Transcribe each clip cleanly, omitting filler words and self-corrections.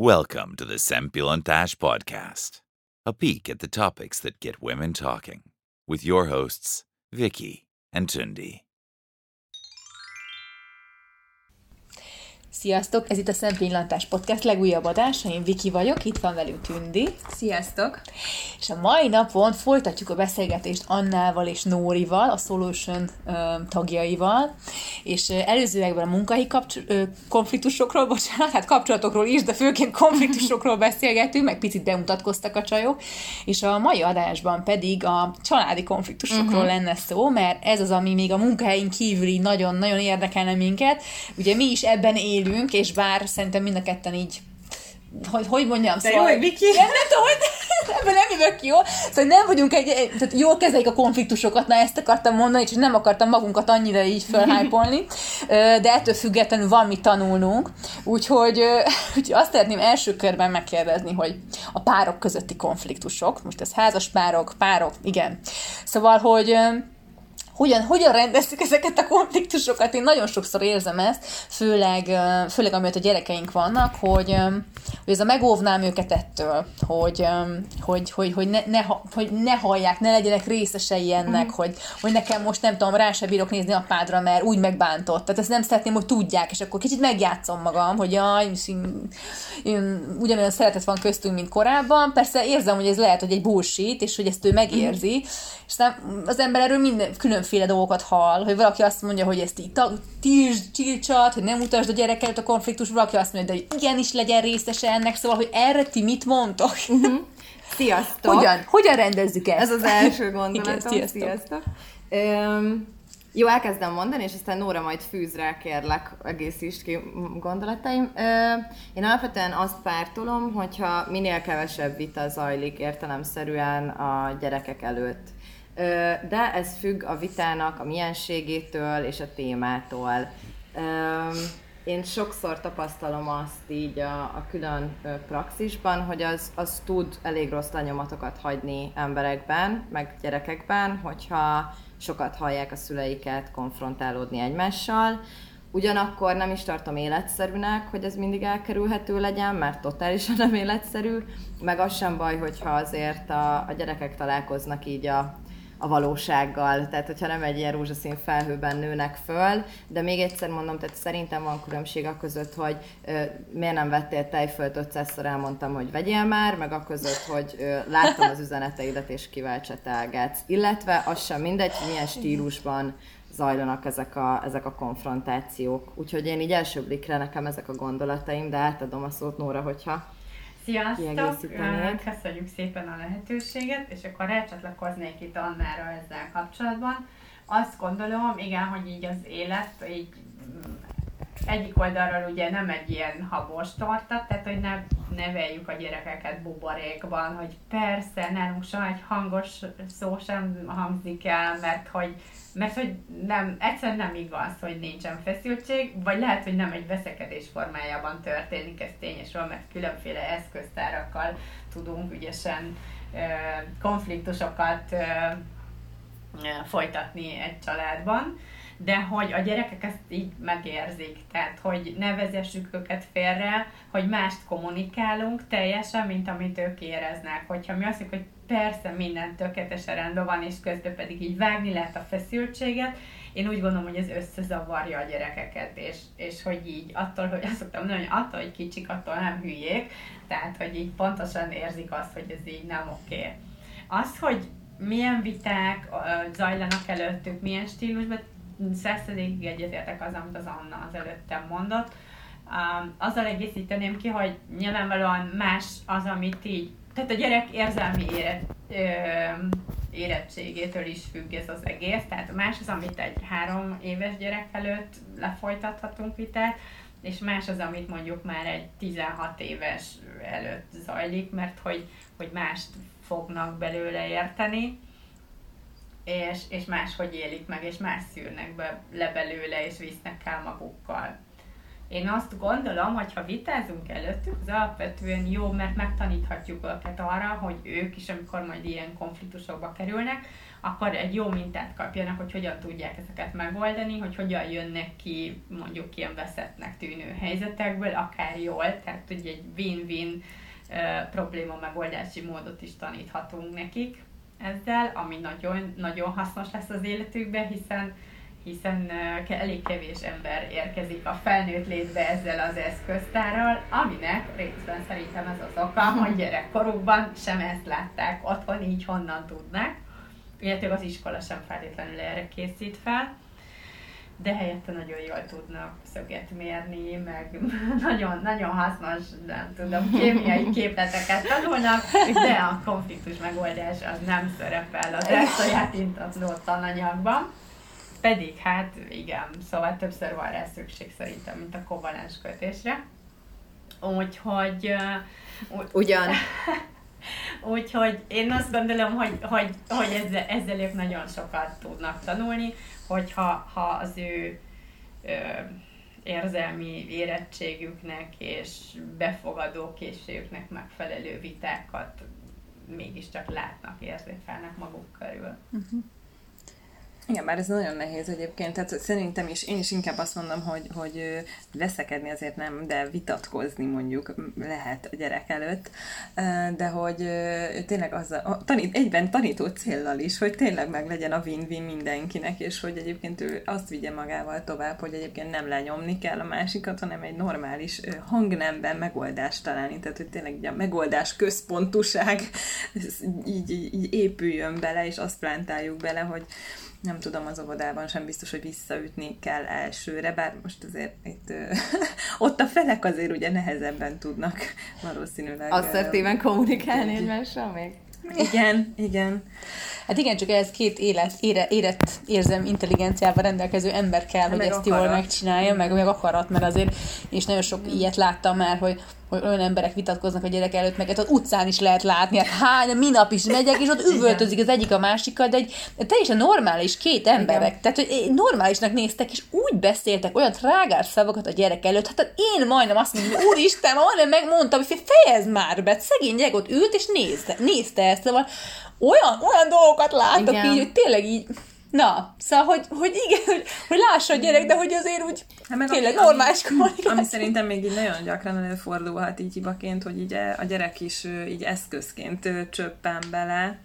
Welcome to the Sempulant Ash Podcast, a peek at the topics that get women talking, with your hosts, Vicky and Tündi. Sziasztok, ez itt a Szent Pénylantás Podcast legújabb adása, én Viki vagyok, itt van velünk Tündi. Sziasztok! És a mai napon folytatjuk a beszélgetést Annával és Nórival, a Solution tagjaival, és előzőekben a munkahelyi konfliktusokról, hát kapcsolatokról is, de főként konfliktusokról beszélgetünk, meg picit bemutatkoztak a csajok, és a mai adásban pedig a családi konfliktusokról lenne szó, mert ez az, ami még a munkahelyen kívüli nagyon-nagyon érdekelne minket, ugye mi is ebben élünk, és bár szerintem mind a ketten így, hogy mondjam, de szóval... Jó, Viki! Ebből nem jövök jó. Szóval nem vagyunk tehát jól kezeljük a konfliktusokat, na ezt akartam mondani, és nem akartam magunkat annyira így fölhájpolni, de ettől függetlenül van mit tanulnunk. Úgyhogy azt szeretném első körben megkérdezni, hogy a párok közötti konfliktusok, most ez házas párok, igen. Szóval, hogy... Hogyan rendezzük ezeket a konfliktusokat? Én nagyon sokszor érzem ezt, főleg amiatt a gyerekeink vannak, hogy ez a megóvnám őket ettől, hogy ne hallják, ne legyenek részesei ennek, hogy nekem most nem tudom, rá sem bírok nézni apádra, mert úgy megbántott. Tehát ezt nem szeretném, hogy tudják, és akkor kicsit megjátszom magam, hogy jaj, ugyanolyan szeretet van köztünk, mint korábban. Persze érzem, hogy ez lehet, hogy egy bullshit, és hogy ezt ő megérzi, és az ember erről minden különféle dolgokat hall, hogy valaki azt mondja, hogy ezt így tiltsad, hogy nem utasd a gyerek előtt a konfliktus, valaki azt mondja, hogy igenis legyen részese ennek, szóval, hogy erre ti mit mondtok? Sziasztok! Hogyan rendezzük ezt? Ez az első gondolatom. Igen, sziasztok! Jó, elkezdem mondani, és aztán Nóra majd fűz rá, kérlek, egészítsd ki gondolataim. Én alapvetően azt pártolom, hogyha minél kevesebb vita zajlik értelemszerűen a gyerekek előtt. De ez függ a vitának a mienségétől és a témától. Én sokszor tapasztalom azt így a külön praxisban, hogy az tud elég rossz lenyomatokat hagyni emberekben, meg gyerekekben, hogyha sokat hallják a szüleiket konfrontálódni egymással. Ugyanakkor nem is tartom életszerűnek, hogy ez mindig elkerülhető legyen, mert totálisan nem életszerű, meg az sem baj, hogyha azért a gyerekek találkoznak így a valósággal, tehát hogyha nem egy ilyen rózsaszín felhőben nőnek föl, de még egyszer mondom, tehát szerintem van különbség a között, hogy miért nem vettél tejfölt, 500-szor elmondtam, hogy vegyél már, meg a között, hogy láttam az üzeneteidet és kivel csetelgetsz. Illetve az sem mindegy, milyen stílusban zajlanak ezek a konfrontációk. Úgyhogy én így első blikre nekem ezek a gondolataim, de átadom a szót Nóra, hogyha... Sziasztok! Köszönjük szépen a lehetőséget, és akkor rácsatlakoznék itt Annára ezzel kapcsolatban. Azt gondolom, igen, hogy így az élet, így egyik oldalról ugye nem egy ilyen habos torta, tehát hogy ne neveljük a gyerekeket buborékban, hogy persze, nálunk soha egy hangos szó sem hangzik el, mert hogy nem, egyszerűen nem igaz, hogy nincsen feszültség, vagy lehet, hogy nem egy veszekedés formájában történik, ez tény és van, mert különféle eszköztárakkal tudunk ügyesen konfliktusokat folytatni egy családban. De hogy a gyerekek ezt így megérzik, tehát hogy ne vezessük őket félre, hogy mást kommunikálunk teljesen, mint amit ők éreznek. Hogyha mi azt mondjuk, hogy persze minden tökéletesen rendben van, és közben pedig így vágni lehet a feszültséget, én úgy gondolom, hogy ez összezavarja a gyerekeket, és hogy így attól, hogy azt szoktam mondani, hogy attól, hogy kicsik, attól nem hülyék, tehát hogy így pontosan érzik azt, hogy ez így nem oké. Az, hogy milyen viták zajlanak előttük, milyen stílusban, 100%-ig egyetértek az, amit az Anna az előttem mondott. Azzal egészíteném ki, hogy nyilvánvalóan más az, amit így, tehát a gyerek érzelmi érettségétől is függ ez az egész, tehát más az, amit egy 3 éves gyerek előtt lefolytathatunk vitát, és más az, amit mondjuk már egy 16 éves előtt zajlik, mert hogy mást fognak belőle érteni. És máshogy élik meg, és más szűrnek le belőle, és visznek el magukkal. Én azt gondolom, hogy ha vitázunk előttük, az alapvetően jó, mert megtaníthatjuk őket arra, hogy ők is, amikor majd ilyen konfliktusokba kerülnek, akkor egy jó mintát kapjanak, hogy hogyan tudják ezeket megoldani, hogy hogyan jönnek ki mondjuk ilyen veszettnek tűnő helyzetekből, akár jól, tehát ugye egy win-win probléma megoldási módot is taníthatunk nekik ezzel, ami nagyon, nagyon hasznos lesz az életükben, hiszen elég kevés ember érkezik a felnőtt létbe ezzel az eszköztárral, aminek részben szerintem ez az oka, hogy gyerekkorukban sem ezt látták, otthon így honnan tudnak, illetve az iskola sem feltétlenül erre készít fel, de helyette nagyon jól tudnak szöget mérni, meg nagyon hasznos, nem tudom, kémiai képleteket tanulnak, de a konfliktus megoldás az nem szerepel az elsajátítató tananyagban. Pedig hát igen, szóval többször van rá szükség szerintem, mint a kovalens kötésre. Úgyhogy én azt gondolom, hogy ezzel ők nagyon sokat tudnak tanulni, hogyha az ő érzelmi érettségüknek és befogadó készségüknek megfelelő vitákat mégiscsak látnak, érzékelnek maguk körül. Uh-huh. Igen, bár ez nagyon nehéz egyébként, tehát szerintem is, én is inkább azt mondom, hogy veszekedni azért nem, de vitatkozni mondjuk lehet a gyerek előtt, de hogy tényleg azzal, egyben tanító céllal is, hogy tényleg meg legyen a win-win mindenkinek, és hogy egyébként ő azt vigye magával tovább, hogy egyébként nem lenyomni kell a másikat, hanem egy normális hangnemben megoldást találni, tehát hogy tényleg a megoldás központúság így épüljön bele, és azt plántáljuk bele, hogy nem tudom, az óvodában sem biztos, hogy visszaütni kell elsőre, bár most azért itt, ott a felek azért ugye nehezebben tudnak valószínűleg. Asszertíven kommunikálni egymással még? Igen. Hát igen, csak ez két érett érzem intelligenciával rendelkező ember kell, hogy ezt jól megcsinálja, meg akarat, mert azért és nagyon sok ilyet láttam már, hogy olyan emberek vitatkoznak a gyerek előtt, meg az utcán is lehet látni, minap is megyek, és ott üvöltözik az egyik a másikkal, de egy teljesen normális két emberek, igen. Tehát hogy normálisnak néztek, és úgy beszéltek olyan trágár szavakat a gyerek előtt, hát én majdnem azt mondom, hogy úristen, majdnem megmondtam, hogy fejezd már be, szegény gyerek ott ült, és nézte ezt, szóval olyan dolgokat látok igen. Így, hogy tényleg így, na, szóval, hogy igen, hogy lássa a gyerek, de hogy azért úgy tényleg normális kommunikáció. Ami szerintem még így nagyon gyakran előfordulhat így hibaként, hogy így a gyerek is így eszközként csöppen bele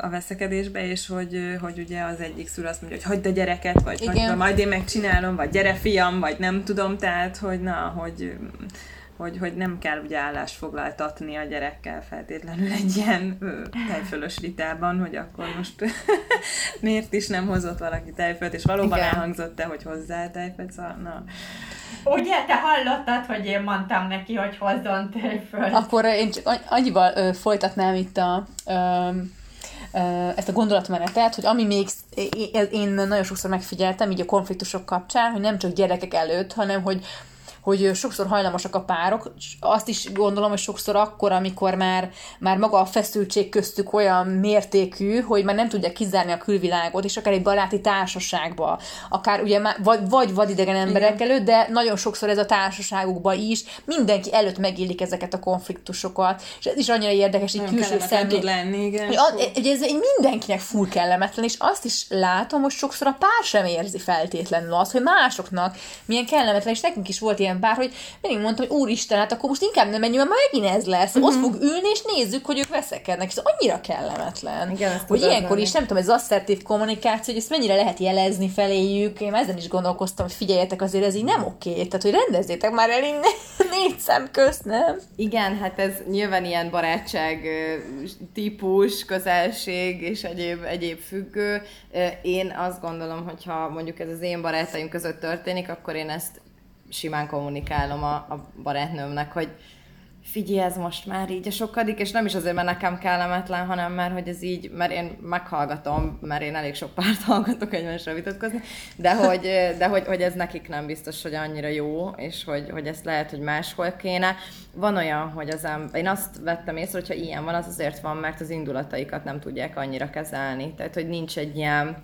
a veszekedésbe, és hogy ugye az egyik szülő azt mondja, hogy hagyd a gyereket, vagy hagyd, majd én megcsinálom, vagy gyere fiam, vagy nem tudom, tehát, hogy na, hogy nem kell ugye állást foglaltatni a gyerekkel feltétlenül egy ilyen tejfölös vitában, hogy akkor most miért is nem hozott valaki tejfölt, és valóban igen. Elhangzott-e, hogy hozzá tejfölt, szóval, na. Ugye, te hallottad, hogy én mondtam neki, hogy hozzon tejfölt. Akkor én csak annyival folytatnám itt ezt a gondolatmenetet, hogy ami még én nagyon sokszor megfigyeltem így a konfliktusok kapcsán, hogy nem csak gyerekek előtt, hanem hogy sokszor hajlamosak a párok, azt is gondolom, hogy sokszor akkor, amikor már maga a feszültség köztük olyan mértékű, hogy már nem tudják kizárni a külvilágot, és akár egy baráti társaságba, akár ugye vagy vadidegen emberek előtt, de nagyon sokszor ez a társaságukban is, mindenki előtt megélik ezeket a konfliktusokat, és ez is annyira érdekes, így külső szemlélő. Ez mindenkinek full kellemetlen, és azt is látom, hogy sokszor a pár sem érzi feltétlenül azt, hogy másoknak milyen kellemetlen, és nekünk is volt ilyen bár, hogy mindig mondtam, hogy úristen, hát akkor most inkább nem menjünk, mert megint ez lesz. Mm-hmm. Ott fog ülni, és nézzük, hogy ők veszekednek. És ez annyira kellemetlen. Igen, hogy ilyenkor lenni. Is, nem tudom, ez asszertív kommunikáció, hogy ezt mennyire lehet jelezni feléjük. Én ezen is gondolkoztam, hogy figyeljetek, azért ez így nem oké. Tehát, hogy rendezzétek már el innen négy szem közt, nem? Igen, hát ez nyilván ilyen barátság típus, közelség és egyéb függő. Én azt gondolom, hogyha mondjuk ez az én barátaim között történik, akkor én ezt simán kommunikálom a barátnőmnek, hogy figyelj, ez most már így a sokadik, és nem is azért, mert nekem kellemetlen, hanem mert hogy ez így, mert én meghallgatom, mert én elég sok párt hallgatok egymásra vitatkozni, de hogy ez nekik nem biztos, hogy annyira jó, és hogy ezt lehet, hogy máshol kéne. Van olyan, hogy én azt vettem észre, hogyha ilyen van, az azért van, mert az indulataikat nem tudják annyira kezelni. Tehát, hogy nincs egy ilyen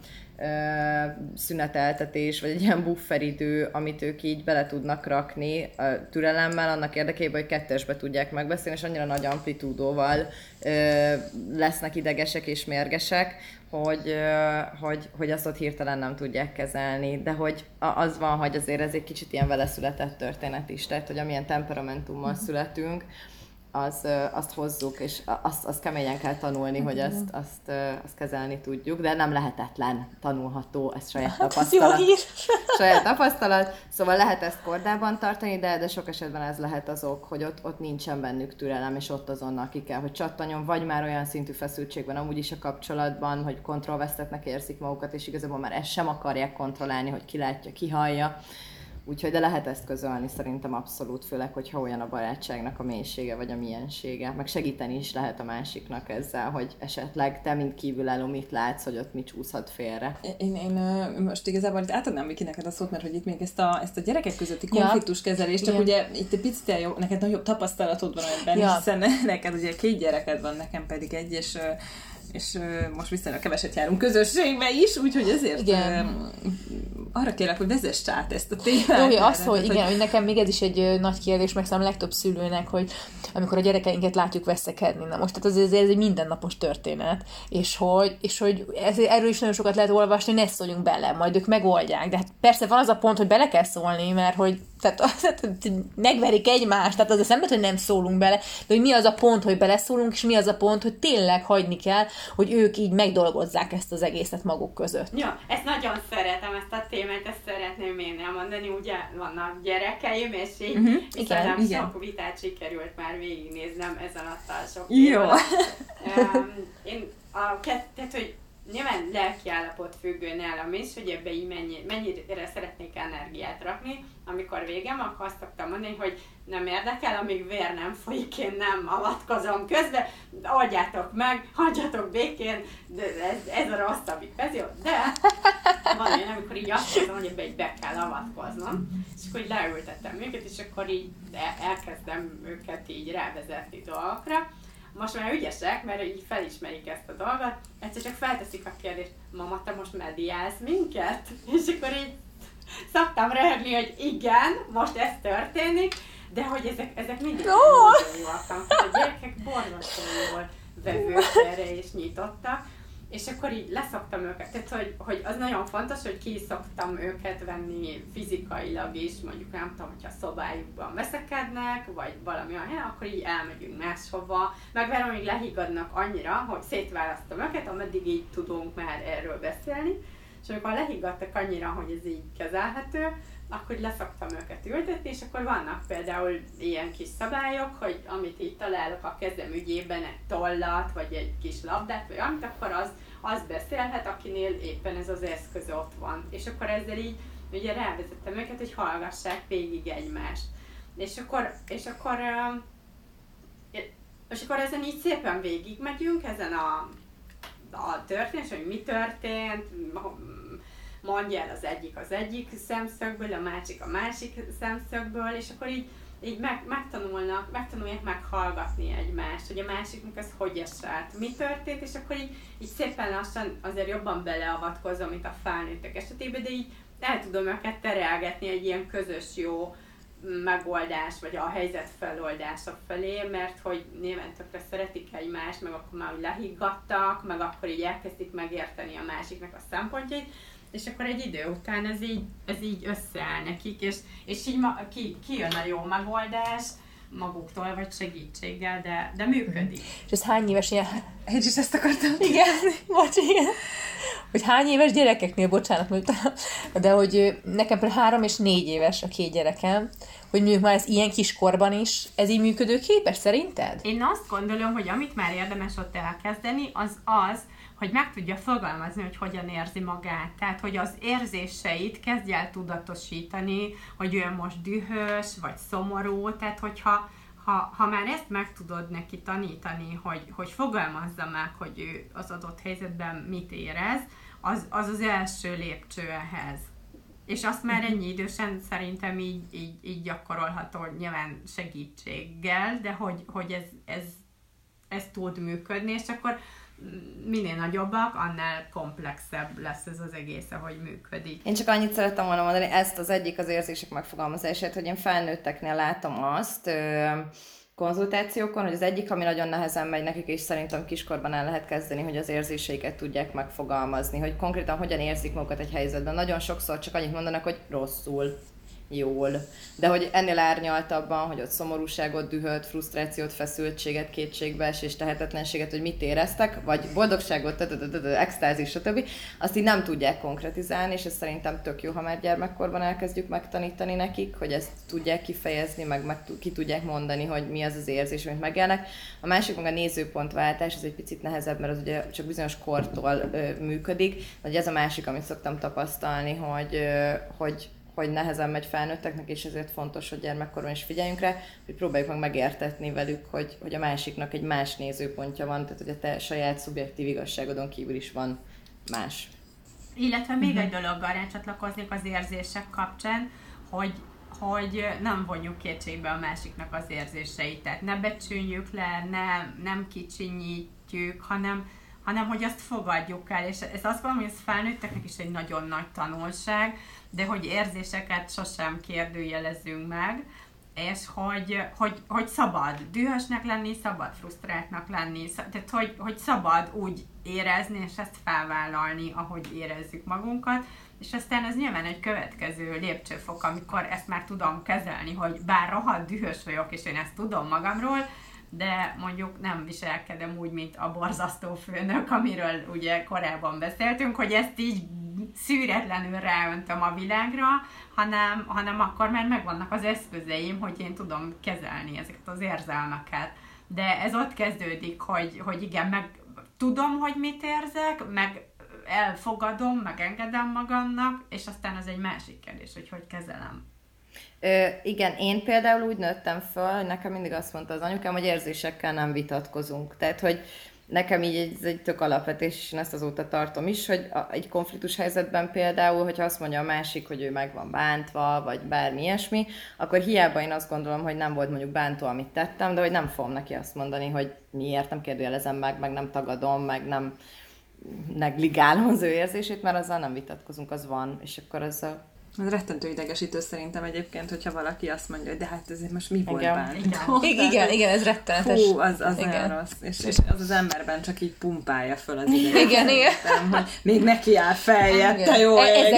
szüneteltetés, vagy egy ilyen bufferidő, amit ők így bele tudnak rakni türelemmel, annak érdekében, hogy kettesbe tudják megbeszélni, és annyira nagy amplitúdóval lesznek idegesek és mérgesek, hogy azt ott hirtelen nem tudják kezelni. De hogy az van, hogy azért ez egy kicsit ilyen veleszületett történet is, tehát hogy amilyen temperamentummal születünk, azt hozzuk, és azt keményen kell tanulni, hogy azt kezelni tudjuk, de nem lehetetlen, tanulható, ez saját tapasztalat. Saját tapasztalat, szóval lehet ezt kordában tartani, de sok esetben ez lehet az ok, hogy ott nincsen bennük türelem, és ott azonnal ki kell, hogy csattanjon, vagy már olyan szintű feszültségben, amúgy is a kapcsolatban, hogy kontrollvesztetnek érzik magukat, és igazából már ezt sem akarják kontrollálni, hogy ki látja, ki hallja. Úgyhogy de lehet ezt közölni szerintem abszolút, főleg, hogyha olyan a barátságnak a mélysége vagy a miensége. Meg segíteni is lehet a másiknak ezzel, hogy esetleg te, mint kívülálló, mit látsz, hogy ott mi csúszhat félre. Én most igazából itt átadnám Viki neked a szót, mert hogy itt még ezt a gyerekek közötti konfliktuskezelést, csak ugye itt egy picit eljó, neked nagyobb tapasztalatod van ebben, hiszen neked ugye 2 gyereked van, nekem pedig 1, és most viszonylag keveset járunk közösségbe is, úgyhogy ezért arra kérlek, hogy vezess át ezt a témát. Jó, az, hogy igen, hogy nekem még ez is egy nagy kérdés, meg szerintem legtöbb szülőnek, hogy amikor a gyerekeinket látjuk veszekedni, na most, tehát azért ez egy mindennapos történet, és hogy erről is nagyon sokat lehet olvasni, ne szóljunk bele, majd ők megoldják, de hát persze van az a pont, hogy bele kell szólni, mert hogy tehát megverik egymást, tehát az a szemben, hogy nem szólunk bele, de hogy mi az a pont, hogy beleszólunk, és mi az a pont, hogy tényleg hagyni kell, hogy ők így megdolgozzák ezt az egészet maguk között. Ja, ezt nagyon szeretem, ezt a témát, ezt szeretném én elmondani, ugye vannak gyerekeim, és így viszont sok vitát sikerült már végignéznem ez alatt a sok témát. Én tehát, hogy nyilván lelki állapot függő nálam is, hogy ebbe így mennyire szeretnék energiát rakni. Amikor végem, akkor azt szoktam mondani, hogy nem érdekel, amíg vér nem folyik, én nem avatkozom közbe, oldjátok meg, hagyjatok békén, de ez a rosszabbik, ez jó, de van olyan, amikor így azt hiszem, hogy ebbe így be kell avatkoznom, és akkor így leültettem őket, és akkor így elkezdem őket így rávezetni dolgokra. Most már ügyesek, mert így felismerik ezt a dolgot, egyszer csak felteszik a kérdést, mama, te most mediálsz minket? És akkor így szoktam röhögni, hogy igen, most ez történik, de hogy ezek mindig nagyon jóak, a gyerekek borzasztóan vevők erre és nyitottak, és akkor így leszoktam őket, tehát hogy az nagyon fontos, hogy ki szoktam őket venni fizikailag is, mondjuk nem tudom, hogyha szobájukban veszekednek, vagy valami olyan helyen, akkor így elmegyünk máshova, megvárom, amíg lehigadnak annyira, hogy szétválasztom őket, ameddig így tudunk már erről beszélni, és amikor lehigadtak annyira, hogy ez így kezelhető, akkor leszoktam őket ültetni, és akkor vannak például ilyen kis szabályok, hogy amit így találok a kezem ügyében, egy tollat, vagy egy kis labdát, vagy amit, akkor az beszélhet, akinél éppen ez az eszköz ott van. És akkor ezzel így ugye rávezettem őket, hogy hallgassák végig egymást. És akkor ezen így szépen végigmegyünk, ezen a történet, hogy mi történt, mondja el az egyik szemszögből, a másik szemszögből, és akkor így megtanulják meghallgatni egymást, hogy a másiknak ez hogy esett, mi történt, és akkor így szépen lassan azért jobban beleavatkozom, mint a felnőttek esetében, de így el tudom őket terelgetni egy ilyen közös jó megoldás, vagy a helyzet feloldása felé, mert hogy nyilván tökre szeretik egymást, meg akkor már úgy lehiggadtak, meg akkor így elkezdik megérteni a másiknak a szempontjait, és akkor egy idő után ez így összeáll nekik, és így kijön a jó megoldás maguktól, vagy segítséggel, de működik. És ez hány éves ilyen... Én is ezt akartam kérdezni. Igen. Hogy hány éves gyerekeknél, bocsánat, de hogy nekem például 3 és 4 éves a 2 gyerekem, hogy mondjuk már ez ilyen kiskorban is, ez így működőképes szerinted? Én azt gondolom, hogy amit már érdemes ott elkezdeni, az, hogy meg tudja fogalmazni, hogy hogyan érzi magát. Tehát, hogy az érzéseit kezdje el tudatosítani, hogy ő most dühös, vagy szomorú. Tehát, hogyha ha már ezt meg tudod neki tanítani, hogy fogalmazza meg, hogy ő az adott helyzetben mit érez, az első lépcső ehhez. És azt már ennyi idősen szerintem így gyakorolható, nyilván segítséggel, de hogy ez tud működni, és akkor minél nagyobbak, annál komplexebb lesz ez az egész, ahogy működik. Én csak annyit szerettem volna mondani, ezt az egyik az érzések megfogalmazását, hogy én felnőtteknél látom azt konzultációkon, hogy az egyik, ami nagyon nehezen megy nekik, és szerintem kiskorban el lehet kezdeni, hogy az érzéseiket tudják megfogalmazni, hogy konkrétan hogyan érzik magukat egy helyzetben. Nagyon sokszor csak annyit mondanak, hogy rosszul, jól. De hogy ennél árnyaltabban, hogy ott szomorúságot, dühöt, frusztrációt, feszültséget, kétségbeesést, tehetetlenséget, hogy mit éreztek, vagy boldogságot, extázis, stb. Azt így nem tudják konkretizálni, és ez szerintem tök jó, ha már gyermekkorban elkezdjük megtanítani nekik, hogy ezt tudják kifejezni, meg ki tudják mondani, hogy mi az az érzés, amit megélnek. A másik meg a nézőpontváltás, ez egy picit nehezebb, mert az ugye csak bizonyos kortól működik, vagy ez a másik, amit szoktam tapasztalni, hogy nehezen megy felnőtteknek, és ezért fontos, hogy gyermekkorban is figyeljünk rá, hogy próbáljuk meg megértetni velük, hogy a másiknak egy más nézőpontja van, tehát hogy a te saját szubjektív igazságodon kívül is van más. Illetve még egy dologgal rácsatlakoznék az érzések kapcsán, hogy nem vonjuk kétségbe a másiknak az érzéseit, tehát ne becsüljük le, nem kicsinyítjük, hanem hogy azt fogadjuk el, és ez azt gondolom, hogy ez felnőtteknek is egy nagyon nagy tanulság, de hogy érzéseket sosem kérdőjelezünk meg, és hogy szabad dühösnek lenni, szabad frusztráltnak lenni, tehát hogy szabad úgy érezni, és ezt felvállalni, ahogy érezzük magunkat, és aztán ez nyilván egy következő lépcsőfok, amikor ezt már tudom kezelni, hogy bár rohadt dühös vagyok, és én ezt tudom magamról, de mondjuk nem viselkedem úgy, mint a borzasztó főnök, amiről ugye korábban beszéltünk, hogy ezt így szűretlenül ráöntöm a világra, hanem akkor már megvannak az eszközeim, hogy én tudom kezelni ezeket az érzelmeket. De ez ott kezdődik, hogy igen, meg tudom, hogy mit érzek, meg elfogadom, megengedem magamnak, és aztán az egy másik kérdés, hogy hogy kezelem. Igen, én például úgy nőttem föl, hogy nekem mindig azt mondta az anyukám, hogy érzésekkel nem vitatkozunk. Tehát, hogy nekem így ez egy tök alapvetés, és én ezt azóta tartom is, hogy egy konfliktus helyzetben például, hogyha azt mondja a másik, hogy ő meg van bántva, vagy bármi ilyesmi, akkor hiába én azt gondolom, hogy nem volt mondjuk bántó, amit tettem, de hogy nem fogom neki azt mondani, hogy miért, nem kérdőjelezem meg nem tagadom, meg nem negligálom az ő érzését, mert azzal nem vitatkozunk, az van, és akkor azzal... Ez rettentő idegesítő szerintem egyébként, hogyha valaki azt mondja, hogy de hát ezért most mi volt bántó. Igen, ez rettenetes. Hú, az nagyon rossz. És az az emberben csak így pumpálja föl az ideget. Igen. Még neki áll feljed, te jó ég.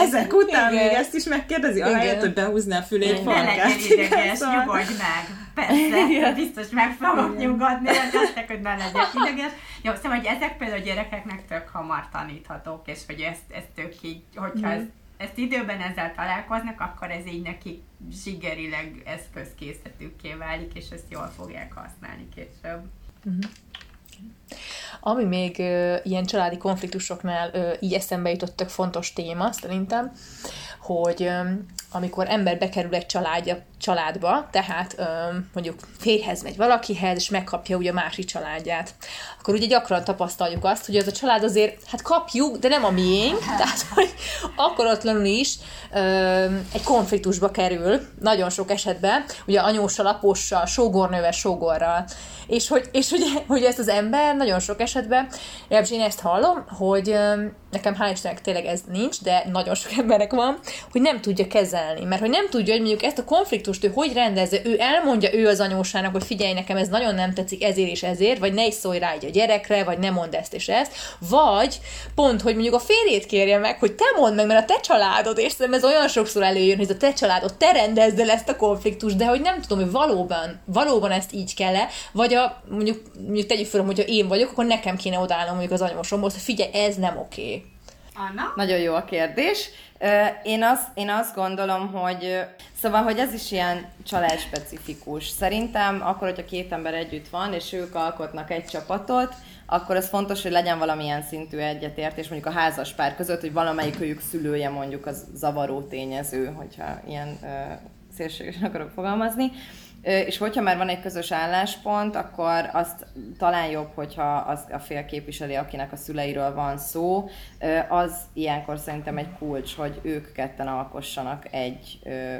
Ezek után még ezt is megkérdezi, ahelyett, hogy behúzná a fülét falkát. Ne legyen ideges, nyugodj meg. Persze, biztos meg fogok nyugodni, hogy ne legyek ideges. Jó, szóval, hogy ezek például a gyerekeknek tök hamar taníthatók, és hogy ezt ők így, hogyha ezt időben ezzel találkoznak, akkor ez így nekik zsigerileg eszközkészletükké válik, és ezt jól fogják használni később. Uh-huh. Ami még ilyen családi konfliktusoknál így eszembe jutott tök fontos téma, szerintem, hogy amikor ember bekerül egy családba, tehát mondjuk férjhez megy valakihez, és megkapja ugye a másik családját, akkor ugye gyakran tapasztaljuk azt, hogy az a család azért, hát kapjuk, de nem a miénk, tehát hogy akaratlanul is egy konfliktusba kerül, nagyon sok esetben, ugye anyóssal, apóssal, sógornővel, sógorral, és hogy ezt az ember nagyon sok esetben, legalábbis én ezt hallom, hogy nekem hál' Istennek tényleg ez nincs, de nagyon sok embernek van, hogy nem tudja kezelni, mert hogy nem tudja, hogy mondjuk ezt a konfliktust ő hogy rendezze, ő elmondja ő az anyósának, hogy figyelj, nekem ez nagyon nem tetszik ezért és ezért, vagy ne is szólj rá így a gyerekre, vagy ne mondd ezt és ezt, vagy pont, hogy mondjuk a férjét kérje meg, hogy te mondd meg, mert a te családod, és szerintem ez olyan sokszor előjön, hogy ez a te családod, te rendezd el ezt a konfliktust, de hogy nem tudom, hogy valóban ezt így kell-e, vagy mondjuk tegyük föl, hogyha én vagyok, akkor nekem kéne odállnom mondjuk az anyósomhoz, hogy figyelj, ez nem oké. Anna? Nagyon jó a kérdés. Én azt gondolom, hogy szóval, hogy ez is ilyen családspecifikus. Szerintem akkor, hogyha két ember együtt van, és ők alkotnak egy csapatot, akkor az fontos, hogy legyen valamilyen szintű egyetértés, mondjuk a házaspár között, hogy valamelyikőjük szülője mondjuk az zavaró tényező, hogyha ilyen szélségesen akarok fogalmazni. És hogyha már van egy közös álláspont, akkor azt talán jobb, hogyha az a fél képviseli, akinek a szüleiről van szó, az ilyenkor szerintem egy kulcs, hogy ők ketten alkossanak egy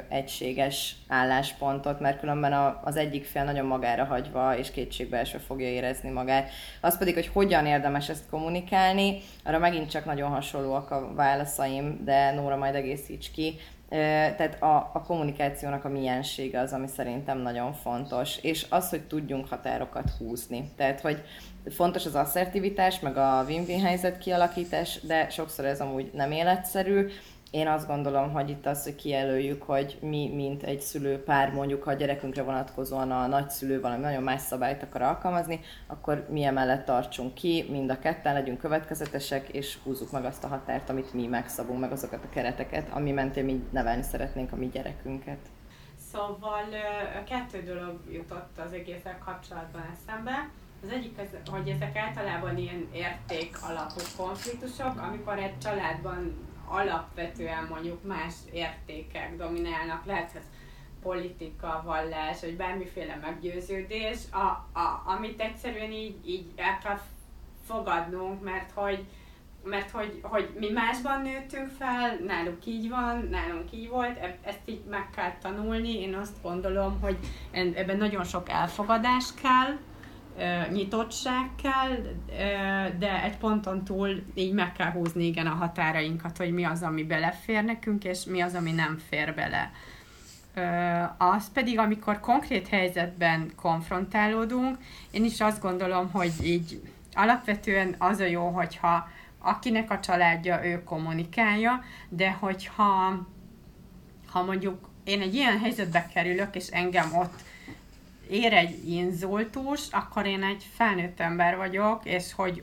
egységes álláspontot, mert különben az egyik fél nagyon magára hagyva és kétségbeesve fogja érezni magát. Az pedig, hogy hogyan érdemes ezt kommunikálni, arra megint csak nagyon hasonlóak a válaszaim, de Nóra majd egészíts ki. Tehát a kommunikációnak a miensége az, ami szerintem nagyon fontos, és az, hogy tudjunk határokat húzni. Tehát, hogy fontos az asszertivitás, meg a win-win helyzet kialakítás, de sokszor ez amúgy nem életszerű. Én azt gondolom, hogy itt az, hogy kijelöljük, hogy mi, mint egy szülőpár, mondjuk, ha a gyerekünkre vonatkozóan a nagyszülő valami nagyon más szabályt akar alkalmazni, akkor mi emellett tartsunk ki, mind a ketten legyünk következetesek, és húzzuk meg azt a határt, amit mi megszabunk, meg azokat a kereteket, ami mentén mi nevelni szeretnénk a mi gyerekünket. Szóval kettő dolog jutott az egészszel kapcsolatban eszembe. Az egyik az, hogy ezek általában ilyen érték alapú konfliktusok, amikor egy családban alapvetően mondjuk más értékek dominálnak, lehet ez politika, vallás, vagy bármiféle meggyőződés, amit egyszerűen így el kell fogadnunk, mert hogy mi másban nőttünk fel, náluk így van, nálunk így volt, ezt így meg kell tanulni. Én azt gondolom, hogy ebben nagyon sok elfogadás kell, nyitottság kell, de egy ponton túl így meg kell húzni igen a határainkat, hogy mi az, ami belefér nekünk, és mi az, ami nem fér bele. Az pedig, amikor konkrét helyzetben konfrontálódunk, én is azt gondolom, hogy így alapvetően az a jó, hogyha akinek a családja, ő kommunikálja, de hogyha mondjuk én egy ilyen helyzetbe kerülök, és engem ott ér egy inzultus, akkor én egy felnőtt ember vagyok, és hogy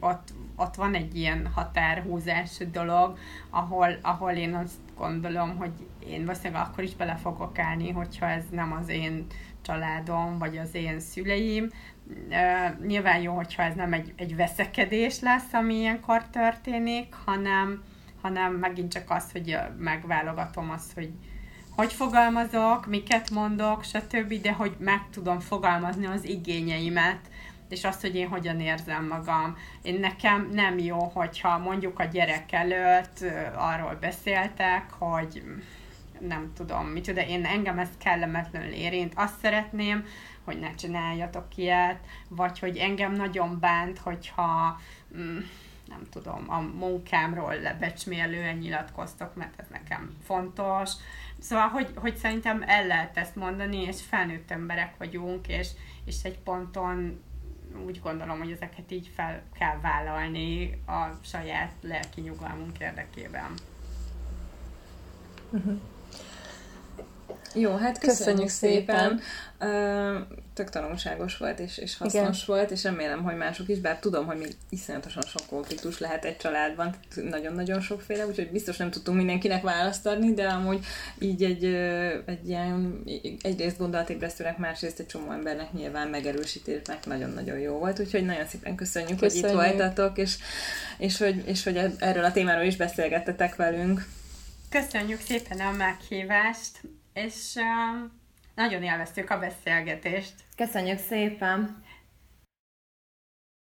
ott van egy ilyen határhúzás dolog, ahol én azt gondolom, hogy én valószínűleg akkor is bele fogok állni, hogyha ez nem az én családom, vagy az én szüleim. Nyilván jó, hogyha ez nem egy veszekedés lesz, ami ilyenkor történik, hanem megint csak az, hogy megválogatom azt, hogy fogalmazok, miket mondok, stb., de hogy meg tudom fogalmazni az igényeimet, és azt, hogy én hogyan érzem magam. Nekem nem jó, hogyha mondjuk a gyerek előtt arról beszéltek, hogy nem tudom micsoda, engem ez kellemetlenül érint, azt szeretném, hogy ne csináljatok ilyet, vagy hogy engem nagyon bánt, hogyha nem tudom, a munkámról lebecsmérlően nyilatkoztok, mert ez nekem fontos. Szóval, hogy szerintem el lehet ezt mondani, és felnőtt emberek vagyunk, és egy ponton úgy gondolom, hogy ezeket így fel kell vállalni a saját lelki nyugalmunk érdekében. Uh-huh. Jó, hát köszönjük szépen. Tök tanulságos volt, és hasznos igen. Volt, és remélem, hogy mások is, bár tudom, hogy még iszonyatosan sok konfliktus lehet egy családban, nagyon-nagyon sokféle, úgyhogy biztos nem tudtunk mindenkinek választ adni, de amúgy így egy ilyen egyrészt gondolatébresztőnek, másrészt egy csomó embernek nyilván megerősítésnek nagyon-nagyon jó volt, úgyhogy nagyon szépen köszönjük. Hogy itt voltatok, és hogy erről a témáról is beszélgettetek velünk. Köszönjük szépen a meghívást, és nagyon élveztük a beszélgetést. Köszönjük szépen!